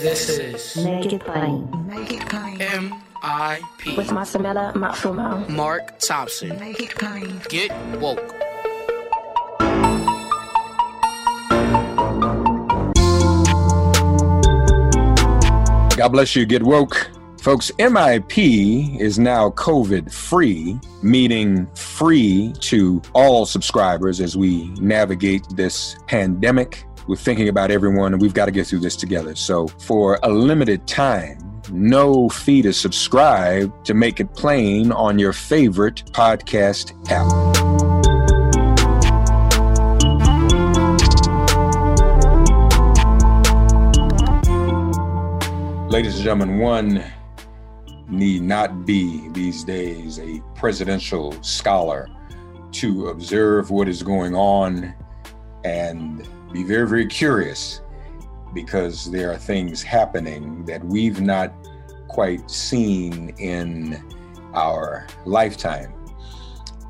This is Make It Plain. Make It Plain. M.I.P. with Masemela Mafumo. Mark Thompson. Make It Plain. Get woke. God bless you. Get woke. Folks, M.I.P. is now COVID-free, meaning free to all subscribers as we navigate this pandemic. We're thinking about everyone, and we've got to get through this together. So for a limited time, no fee to subscribe to Make It Plain on your favorite podcast app. Ladies and gentlemen, one need not be these days a presidential scholar to observe what is going on and be very, very curious, because there are things happening that we've not quite seen in our lifetime.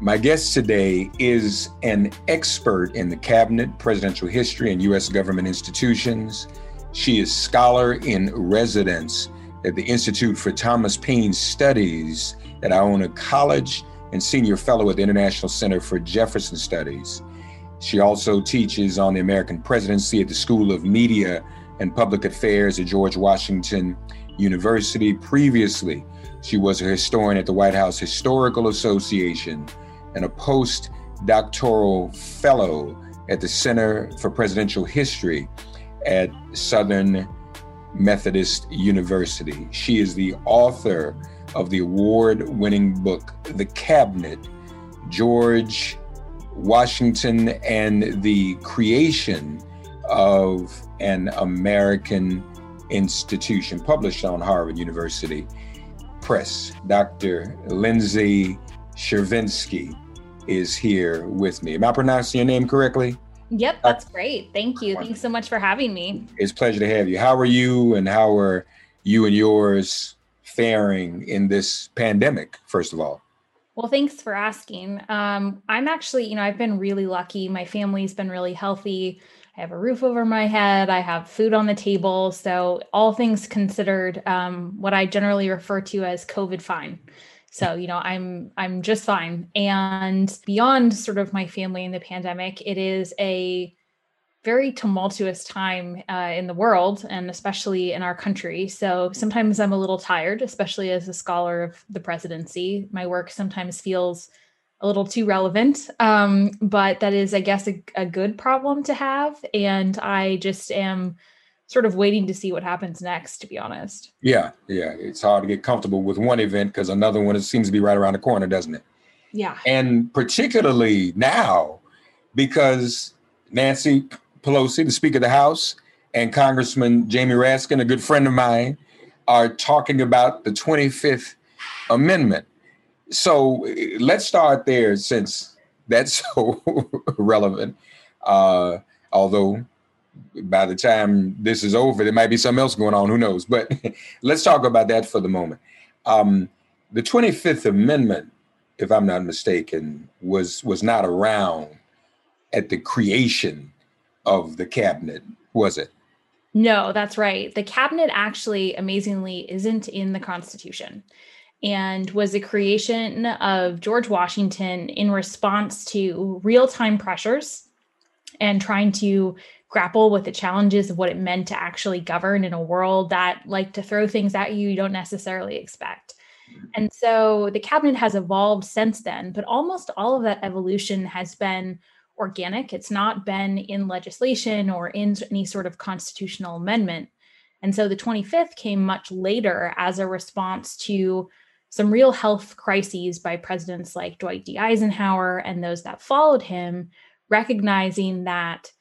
My guest today is an expert in the cabinet, presidential history, and U.S. government institutions. She is scholar in residence at the Institute for Thomas Paine Studies at Iona College and senior fellow at the International Center for Jefferson Studies. She also teaches on the American presidency at the School of Media and Public Affairs at George Washington University. Previously, she was a historian at the White House Historical Association and a postdoctoral fellow at the Center for Presidential History at Southern Methodist University. She is the author of the award-winning book, The Cabinet, George Washington and the Creation of an American Institution, published on Harvard University Press. Dr. Lindsay Chervinsky is here with me. Am I pronouncing your name correctly? Yep, that's great. Thank you. Thanks so much for having me. It's a pleasure to have you. How are you, and how are you and yours faring in this pandemic, first of all? Well, thanks for asking. I'm actually, I've been really lucky. My family's been really healthy. I have a roof over my head. I have food on the table. So all things considered, what I generally refer to as COVID fine. So, I'm just fine. And beyond sort of my family and the pandemic, it is a very tumultuous time in the world, and especially in our country. So sometimes I'm a little tired, especially as a scholar of the presidency. My work sometimes feels a little too relevant, but that is, I guess, a good problem to have. And I just am sort of waiting to see what happens next, to be honest. Yeah. It's hard to get comfortable with one event because another one seems to be right around the corner, doesn't it? Yeah. And particularly now, because Nancy Pelosi, the Speaker of the House, and Congressman Jamie Raskin, a good friend of mine, are talking about the 25th Amendment. So let's start there, since that's so relevant. Although by the time this is over, there might be something else going on, who knows? But let's talk about that for the moment. The 25th Amendment, if I'm not mistaken, was not around at the creation of the cabinet, was it? No, that's right. The cabinet actually, amazingly, isn't in the Constitution, and was a creation of George Washington in response to real-time pressures and trying to grapple with the challenges of what it meant to actually govern in a world that liked to throw things at you don't necessarily expect. And so the cabinet has evolved since then, but almost all of that evolution has been organic. It's not been in legislation or in any sort of constitutional amendment. And so the 25th came much later as a response to some real health crises by presidents like Dwight D. Eisenhower and those that followed him, recognizing that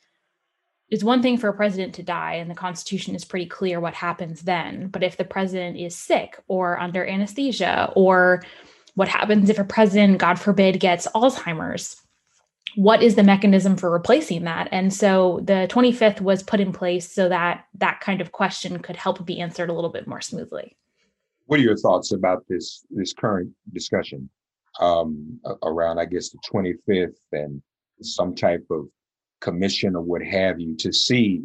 it's one thing for a president to die, and the Constitution is pretty clear what happens then. But if the president is sick or under anesthesia, or what happens if a president, God forbid, gets Alzheimer's, what is the mechanism for replacing that? And so the 25th was put in place so that that kind of question could help be answered a little bit more smoothly. What are your thoughts about this current discussion around, I guess, the 25th and some type of commission or what have you to see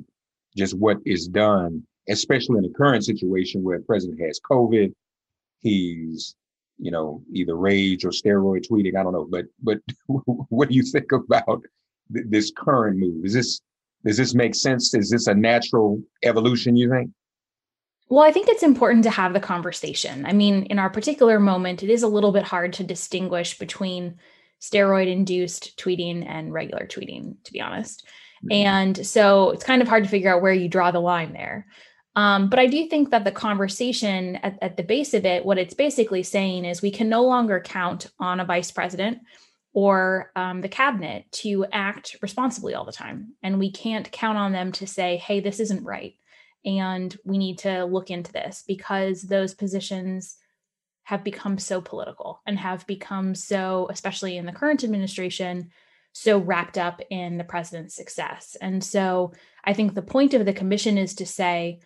just what is done, especially in the current situation where the president has COVID, he's, either rage or steroid tweeting, I don't know, but what do you think about this current move? Does this make sense? Is this a natural evolution, you think? Well, I think it's important to have the conversation. I mean, in our particular moment, it is a little bit hard to distinguish between steroid-induced tweeting and regular tweeting, to be honest. And so it's kind of hard to figure out where you draw the line there. But I do think that the conversation at the base of it, what it's basically saying is we can no longer count on a vice president or the cabinet to act responsibly all the time. And we can't count on them to say, hey, this isn't right, and we need to look into this, because those positions have become so political and have become so, especially in the current administration, so wrapped up in the president's success. And so I think the point of the commission is to say,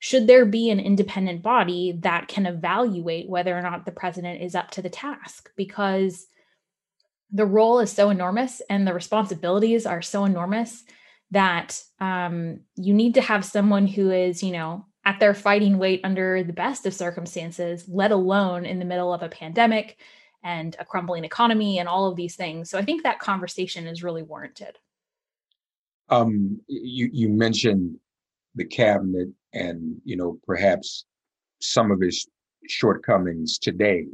should there be an independent body that can evaluate whether or not the president is up to the task? Because the role is so enormous and the responsibilities are so enormous that you need to have someone who is, at their fighting weight under the best of circumstances, let alone in the middle of a pandemic and a crumbling economy and all of these things. So I think that conversation is really warranted. You mentioned the cabinet and, perhaps some of its shortcomings today.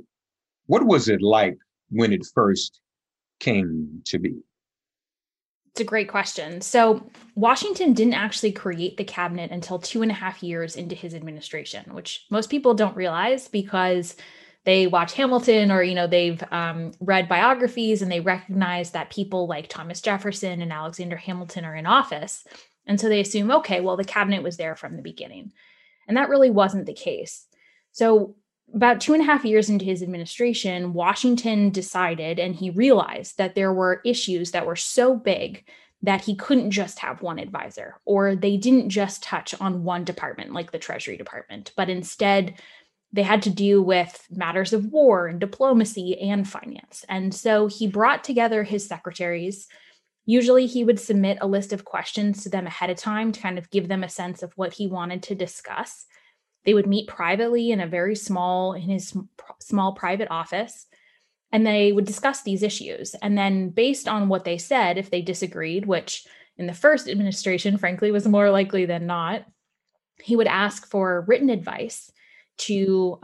What was it like when it first came to be? It's a great question. So Washington didn't actually create the cabinet until 2.5 years into his administration, which most people don't realize because they watch Hamilton or, they've read biographies and they recognize that people like Thomas Jefferson and Alexander Hamilton are in office. And so they assume, okay, well, the cabinet was there from the beginning. And that really wasn't the case. So about 2.5 years into his administration, Washington decided, and he realized that there were issues that were so big that he couldn't just have one advisor, or they didn't just touch on one department like the Treasury Department, but instead they had to deal with matters of war and diplomacy and finance. And so he brought together his secretaries. Usually he would submit a list of questions to them ahead of time to kind of give them a sense of what he wanted to discuss. They would meet privately in his small private office, and they would discuss these issues. And then based on what they said, if they disagreed, which in the first administration, frankly, was more likely than not, he would ask for written advice to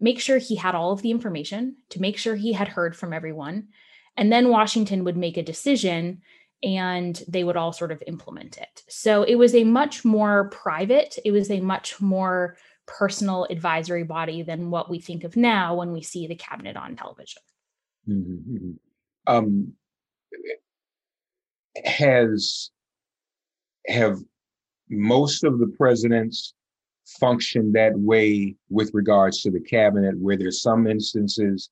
make sure he had all of the information, to make sure he had heard from everyone. And then Washington would make a decision, and they would all sort of implement it. So it was a much more private, it was a much more personal advisory body than what we think of now when we see the cabinet on television. Mm-hmm. Have most of the presidents function that way with regards to the cabinet, where there's some instances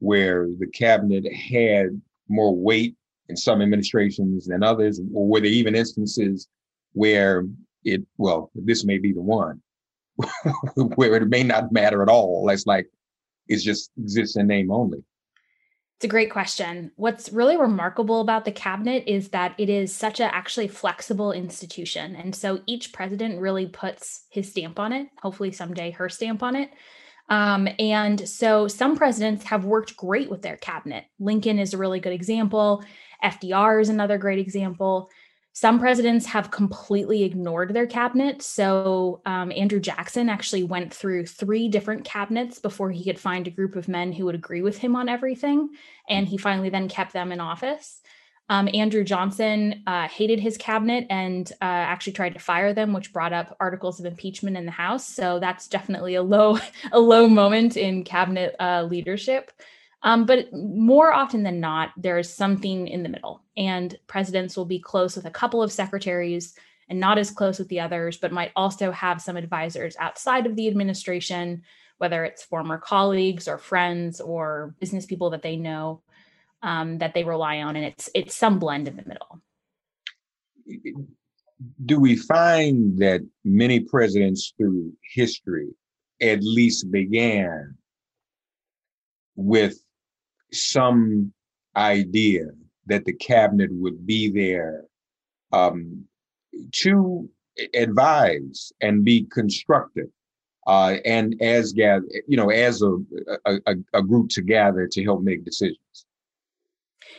where the cabinet had more weight in some administrations than others, or were there even instances where it, well, this may be the one, where it may not matter at all. That's like, it just exists in name only. It's a great question. What's really remarkable about the cabinet is that it is such a actually flexible institution. And so each president really puts his stamp on it, hopefully someday her stamp on it. And so some presidents have worked great with their cabinet. Lincoln is a really good example. FDR is another great example. Some presidents have completely ignored their cabinet. So Andrew Jackson actually went through 3 different cabinets before he could find a group of men who would agree with him on everything. And he finally then kept them in office. Andrew Johnson hated his cabinet and actually tried to fire them, which brought up articles of impeachment in the House. So that's definitely a low moment in cabinet leadership. But more often than not, there is something in the middle, and presidents will be close with a couple of secretaries and not as close with the others, but might also have some advisors outside of the administration, whether it's former colleagues or friends or business people that they know that they rely on. And it's some blend in the middle. Do we find that many presidents through history at least began with some idea that the cabinet would be there to advise and be constructive, and as a group to gather to help make decisions?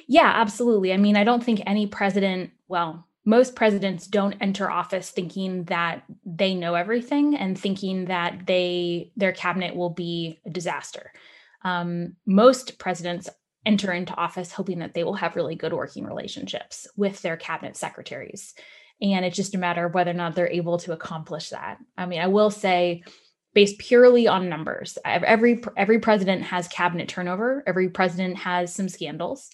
Yeah, absolutely. I mean, I don't think any president, well, most presidents don't enter office thinking that they know everything and thinking that their cabinet will be a disaster. Most presidents enter into office hoping that they will have really good working relationships with their cabinet secretaries. And it's just a matter of whether or not they're able to accomplish that. I mean, I will say, based purely on numbers, every president has cabinet turnover. Every president has some scandals.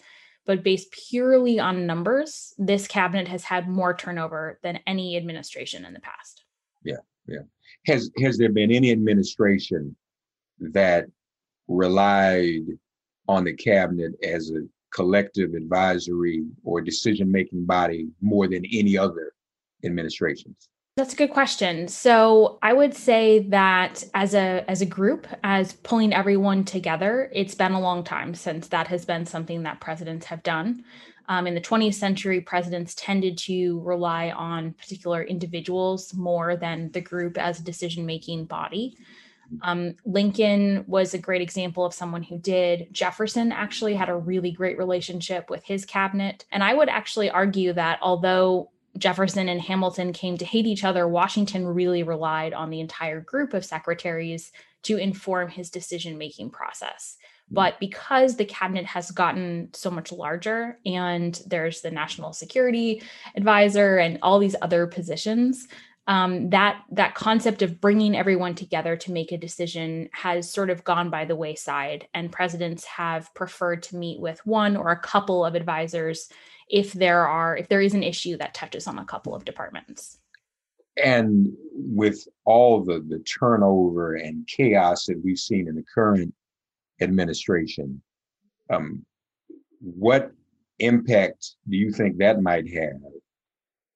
But based purely on numbers, this cabinet has had more turnover than any administration in the past. Yeah. Has there been any administration that relied on the cabinet as a collective advisory or decision-making body more than any other administrations? That's a good question. So I would say that as a group, as pulling everyone together, it's been a long time since that has been something that presidents have done. In the 20th century, presidents tended to rely on particular individuals more than the group as a decision-making body. Lincoln was a great example of someone who did. Jefferson actually had a really great relationship with his cabinet. And I would actually argue that although Jefferson and Hamilton came to hate each other, Washington really relied on the entire group of secretaries to inform his decision-making process. But because the cabinet has gotten so much larger and there's the national security advisor and all these other positions, that concept of bringing everyone together to make a decision has sort of gone by the wayside, and presidents have preferred to meet with one or a couple of advisors if there is an issue that touches on a couple of departments. And with all the turnover and chaos that we've seen in the current administration, what impact do you think that might have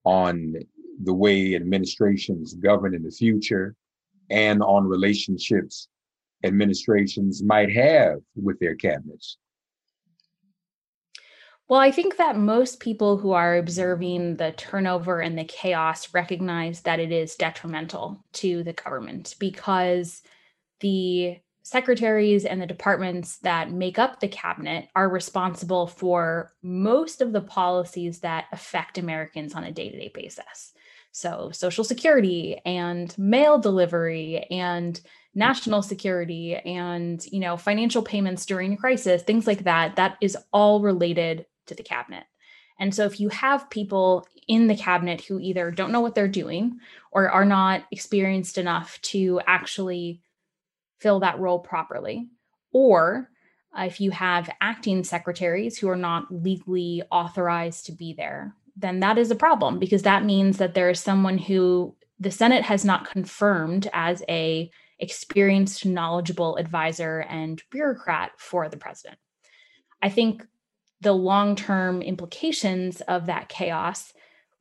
on the way administrations govern in the future, and on relationships administrations might have with their cabinets? Well, I think that most people who are observing the turnover and the chaos recognize that it is detrimental to the government, because the secretaries and the departments that make up the cabinet are responsible for most of the policies that affect Americans on a day-to-day basis. So Social Security and mail delivery and national security and, financial payments during crisis, things like that, that is all related to the cabinet. And so if you have people in the cabinet who either don't know what they're doing or are not experienced enough to actually fill that role properly, or if you have acting secretaries who are not legally authorized to be there, then that is a problem, because that means that there is someone who the Senate has not confirmed as a experienced, knowledgeable advisor and bureaucrat for the president. I think the long-term implications of that chaos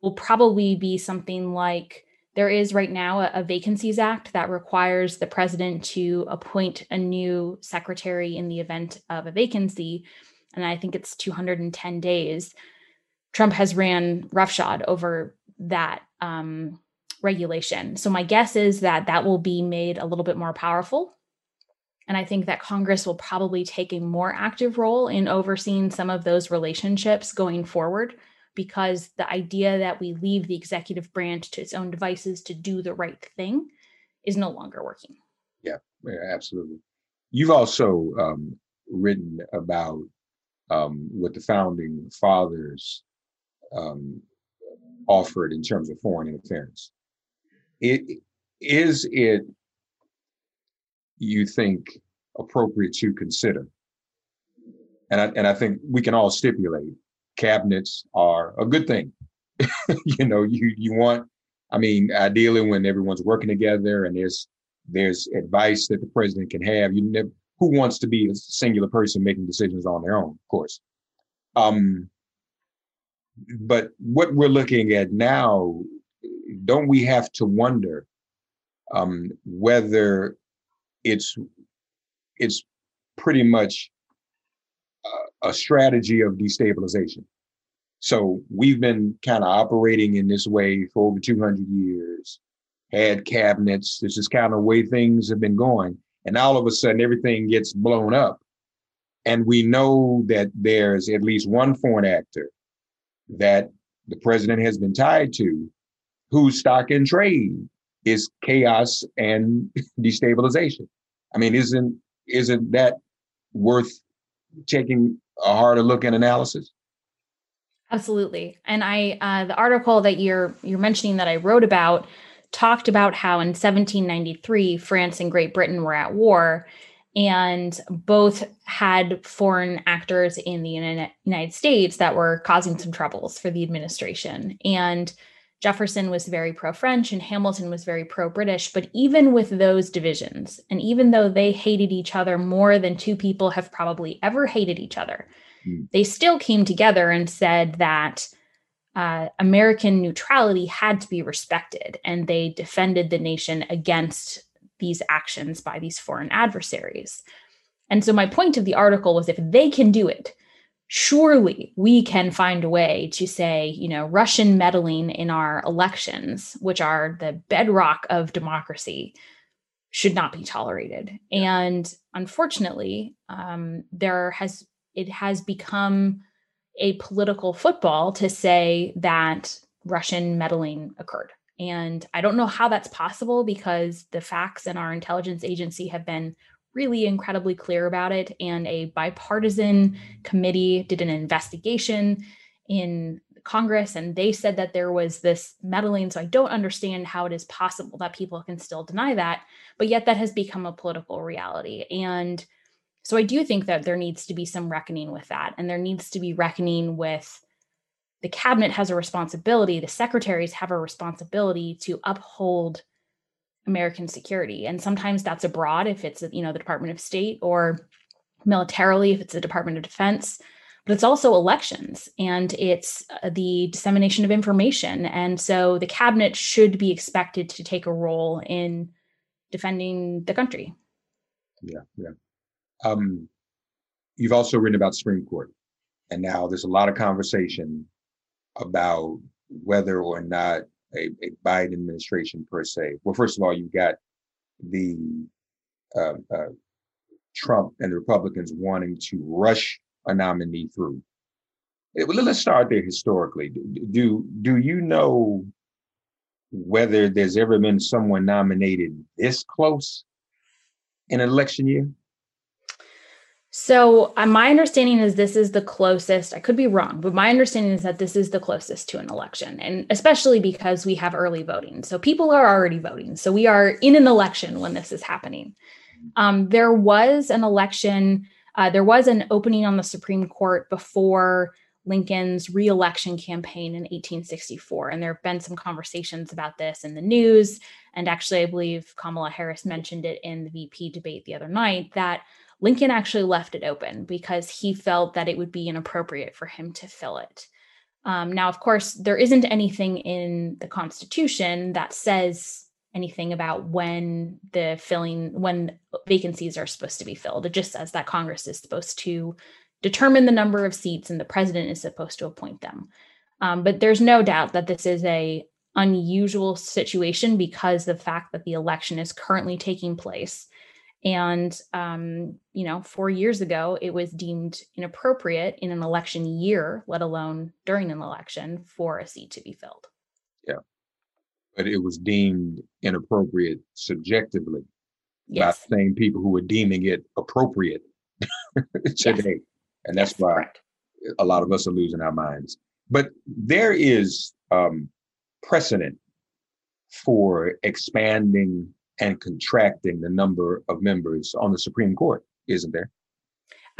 will probably be something like, there is right now a Vacancies Act that requires the president to appoint a new secretary in the event of a vacancy. And I think it's 210 days. Trump has ran roughshod over that regulation. So my guess is that that will be made a little bit more powerful. And I think that Congress will probably take a more active role in overseeing some of those relationships going forward, because the idea that we leave the executive branch to its own devices to do the right thing is no longer working. Yeah, absolutely. You've also written about what the founding fathers offered in terms of foreign interference. Is it, you think, appropriate to consider? And I think we can all stipulate cabinets are a good thing. You want, I mean, ideally when everyone's working together and there's advice that the president can have, who wants to be a singular person making decisions on their own, of course. But what we're looking at now, don't we have to wonder whether it's pretty much a strategy of destabilization? So we've been kind of operating in this way for over 200 years, had cabinets. This is kind of the way things have been going. And all of a sudden, everything gets blown up. And we know that there's at least one foreign actor that the president has been tied to, whose stock in trade is chaos and destabilization. I mean, isn't that worth taking a harder look and analysis? Absolutely. And I, the article that you're mentioning that I wrote about talked about how in 1793, France and Great Britain were at war, and both had foreign actors in the United States that were causing some troubles for the administration. And Jefferson was very pro-French and Hamilton was very pro-British. But even with those divisions, and even though they hated each other more than two people have probably ever hated each other, they still came together and said that American neutrality had to be respected, and they defended the nation against these actions by these foreign adversaries. And so my point of the article was, if they can do it, surely we can find a way to say, Russian meddling in our elections, which are the bedrock of democracy, should not be tolerated. And unfortunately, it has become a political football to say that Russian meddling occurred. And I don't know how that's possible, because the facts in our intelligence agency have been really incredibly clear about it. And a bipartisan committee did an investigation in Congress, and they said that there was this meddling. So I don't understand how it is possible that people can still deny that, but yet that has become a political reality. And so I do think that there needs to be some reckoning with that. And there needs to be reckoning with, the cabinet has a responsibility, the secretaries have a responsibility to uphold American security. And sometimes that's abroad, if it's, the Department of State, or militarily, if it's the Department of Defense, but it's also elections, and it's the dissemination of information. And so the cabinet should be expected to take a role in defending the country. Yeah, yeah. You've also written about Supreme Court, and now there's a lot of conversation about whether or not a Biden administration per se. Well, first of all, you've got the Trump and the Republicans wanting to rush a nominee through. Let's start there historically. Do you know whether there's ever been someone nominated this close in an election year? So my understanding is this is the closest. I could be wrong, but my understanding is that this is the closest to an election, and especially because we have early voting. So people are already voting. So we are in an election when this is happening. There was an election. There was an opening on the Supreme Court before Lincoln's re-election campaign in 1864. And there have been some conversations about this in the news. And actually, I believe Kamala Harris mentioned it in the VP debate the other night, that Lincoln actually left it open because he felt that it would be inappropriate for him to fill it. Now, of course, there isn't anything in the Constitution that says anything about when the filling, when vacancies are supposed to be filled. It just says that Congress is supposed to determine the number of seats and the president is supposed to appoint them. But there's no doubt that this is a unusual situation because the fact that the election is currently taking place. And, 4 years ago, it was deemed inappropriate in an election year, let alone during an election, for a seat to be filled. Yeah. But it was deemed inappropriate subjectively by the same people who were deeming it appropriate today. And that's why a lot of us are losing our minds. But there is precedent for expanding and contracting the number of members on the Supreme Court, isn't there?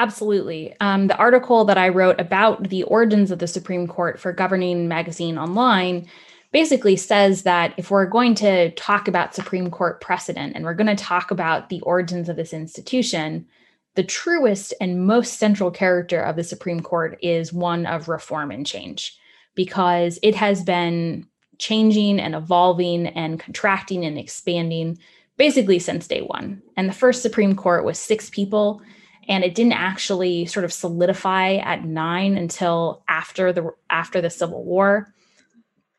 Absolutely. The article that I wrote about the origins of the Supreme Court for Governing Magazine Online basically says that if we're going to talk about Supreme Court precedent and we're going to talk about the origins of this institution, the truest and most central character of the Supreme Court is one of reform and change, because it has been changing and evolving and contracting and expanding basically since day one. And the first Supreme Court was six people, and it didn't actually sort of solidify at nine until after the Civil War.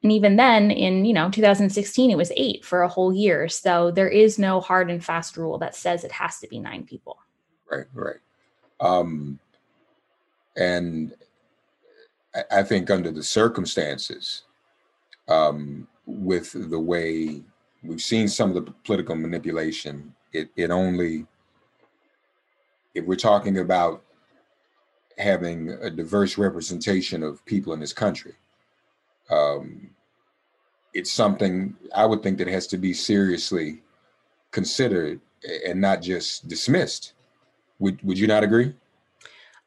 And even then, in 2016, it was eight for a whole year. So there is no hard and fast rule that says it has to be nine people. Right. And I think under the circumstances, with the way we've seen some of the political manipulation, if we're talking about having a diverse representation of people in this country, it's something I would think that has to be seriously considered and not just dismissed. Would you not agree?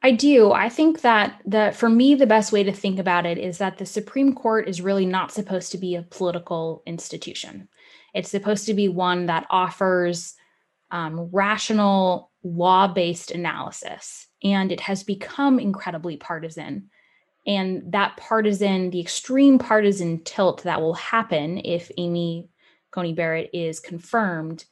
I do. I think that for me, the best way to think about it is that the Supreme Court is really not supposed to be a political institution. It's supposed to be one that offers rational, law-based analysis, and it has become incredibly partisan. And the extreme partisan tilt that will happen if Amy Coney Barrett is confirmed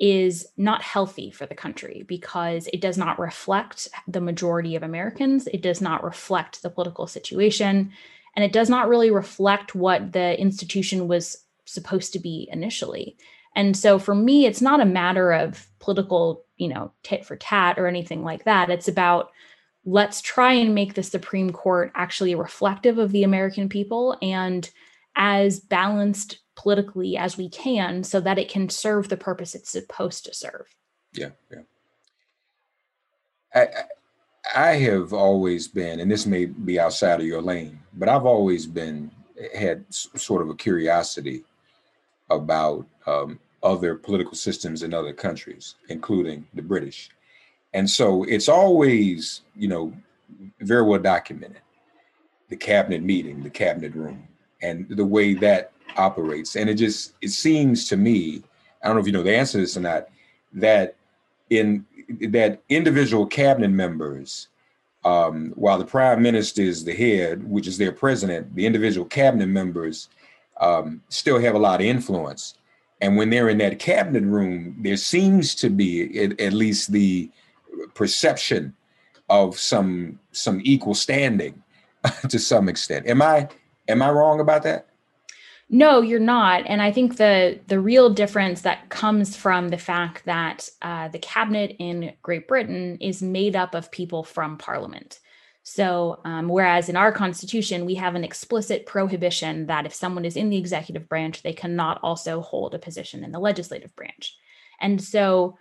is not healthy for the country because it does not reflect the majority of Americans. It does not reflect the political situation, and it does not really reflect what the institution was supposed to be initially. And so for me, it's not a matter of political, tit for tat or anything like that. It's about, let's try and make the Supreme Court actually reflective of the American people and as balanced politically as we can so that it can serve the purpose it's supposed to serve. Yeah. I have always been, and this may be outside of your lane, but I've always had sort of a curiosity about other political systems in other countries, including the British. And so it's always, very well documented, the cabinet meeting, the cabinet room, and the way that operates. And it seems to me, I don't know if you know the answer to this or not, that individual cabinet members, while the prime minister is the head, which is their president, the individual cabinet members still have a lot of influence. And when they're in that cabinet room, there seems to be at least the perception of some equal standing to some extent. Am I wrong about that? No, you're not. And I think the real difference that comes from the fact that the cabinet in Great Britain is made up of people from Parliament. So whereas in our Constitution, we have an explicit prohibition that if someone is in the executive branch, they cannot also hold a position in the legislative branch. And so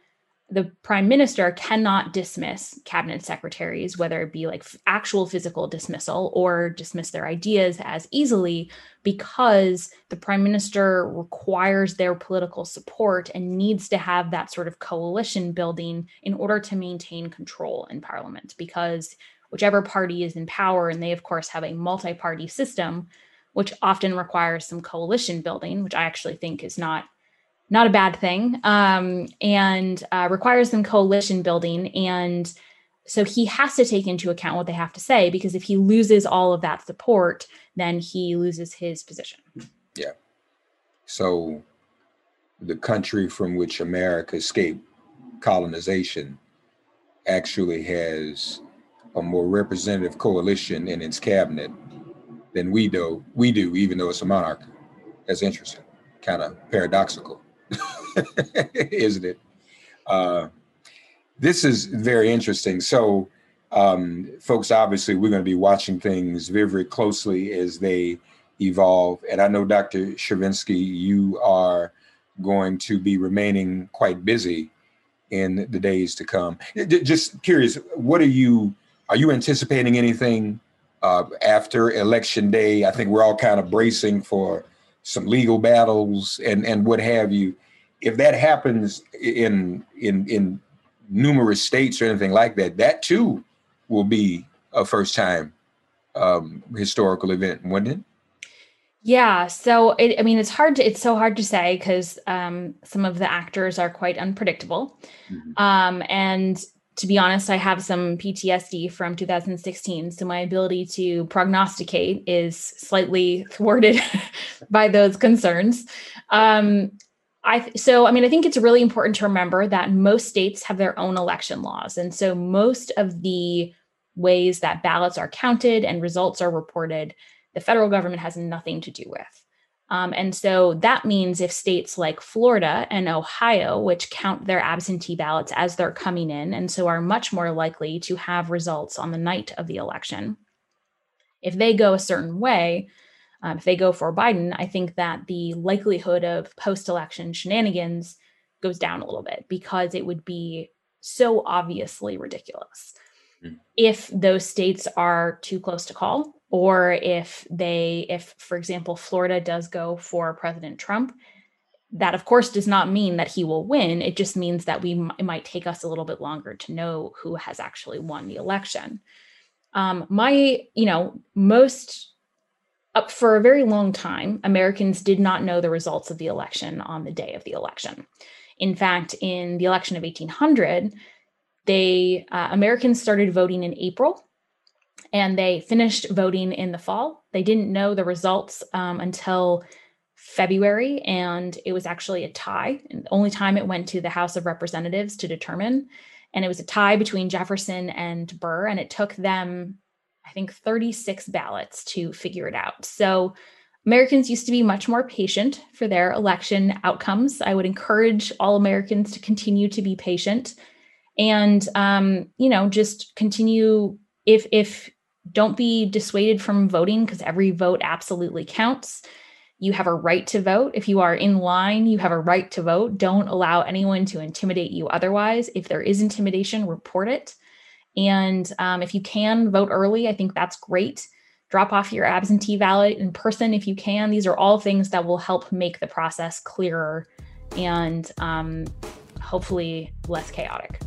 the prime minister cannot dismiss cabinet secretaries, whether it be like actual physical dismissal or dismiss their ideas as easily, because the prime minister requires their political support and needs to have that sort of coalition building in order to maintain control in Parliament. Because whichever party is in power. And they, of course, have a multi-party system, which often requires some coalition building, which I actually think is not a bad thing, and requires some coalition building. And so he has to take into account what they have to say, because if he loses all of that support, then he loses his position. Yeah. So the country from which America escaped colonization actually has a more representative coalition in its cabinet than we do, even though it's a monarchy. That's interesting, kind of paradoxical, isn't it? This is very interesting. So, folks, obviously, we're going to be watching things very closely as they evolve. And I know, Dr. Chervinsky, you are going to be remaining quite busy in the days to come. Just curious, what are you anticipating anything after Election Day? I think we're all kind of bracing for some legal battles and what have you. If that happens in numerous states or anything like that, that too will be a first time historical event, wouldn't it? Yeah. So, it's so hard to say because some of the actors are quite unpredictable. Mm-hmm. And to be honest, I have some PTSD from 2016. So my ability to prognosticate is slightly thwarted by those concerns. I think it's really important to remember that most states have their own election laws. And so most of the ways that ballots are counted and results are reported, the federal government has nothing to do with. And so that means if states like Florida and Ohio, which count their absentee ballots as they're coming in, and so are much more likely to have results on the night of the election, if they go a certain way, if they go for Biden, I think that the likelihood of post-election shenanigans goes down a little bit because it would be so obviously ridiculous. Mm. If those states are too close to call, or if, for example, Florida does go for President Trump, that of course does not mean that he will win. It just means that it might take us a little bit longer to know who has actually won the election. For a very long time, Americans did not know the results of the election on the day of the election. In fact, in the election of 1800, Americans started voting in April, and they finished voting in the fall. They didn't know the results until February, and it was actually a tie. And the only time it went to the House of Representatives to determine, and it was a tie between Jefferson and Burr, and it took them, I think, 36 ballots to figure it out. So Americans used to be much more patient for their election outcomes. I would encourage all Americans to continue to be patient and, just continue. If don't be dissuaded from voting, because every vote absolutely counts. You have a right to vote. If you are in line, you have a right to vote. Don't allow anyone to intimidate you otherwise. If there is intimidation, report it. And if you can, vote early. I think that's great. Drop off your absentee ballot in person if you can. These are all things that will help make the process clearer and hopefully less chaotic.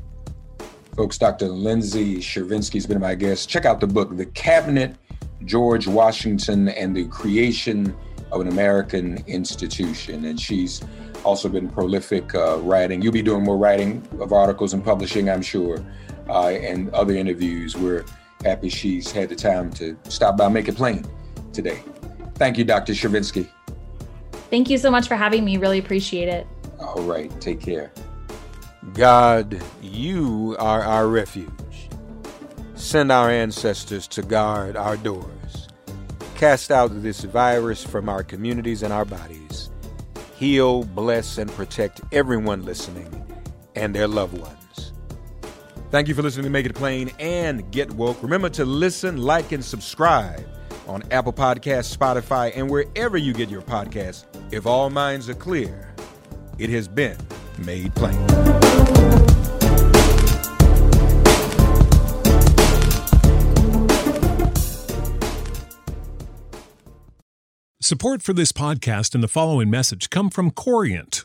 Folks, Dr. Lindsay Chervinsky has been my guest. Check out the book, The Cabinet, George Washington and the Creation of an American Institution. And she's also been prolific writing. You'll be doing more writing of articles and publishing, I'm sure. And other interviews. We're happy she's had the time to stop by and make it plain today. Thank you, Dr. Chervinsky. Thank you so much for having me. Really appreciate it. All right. Take care. God, you are our refuge. Send our ancestors to guard our doors. Cast out this virus from our communities and our bodies. Heal, bless, and protect everyone listening and their loved ones. Thank you for listening to Make It Plain and Get Woke. Remember to listen, like, and subscribe on Apple Podcasts, Spotify, and wherever you get your podcasts. If all minds are clear, it has been made plain. Support for this podcast and the following message come from Corient.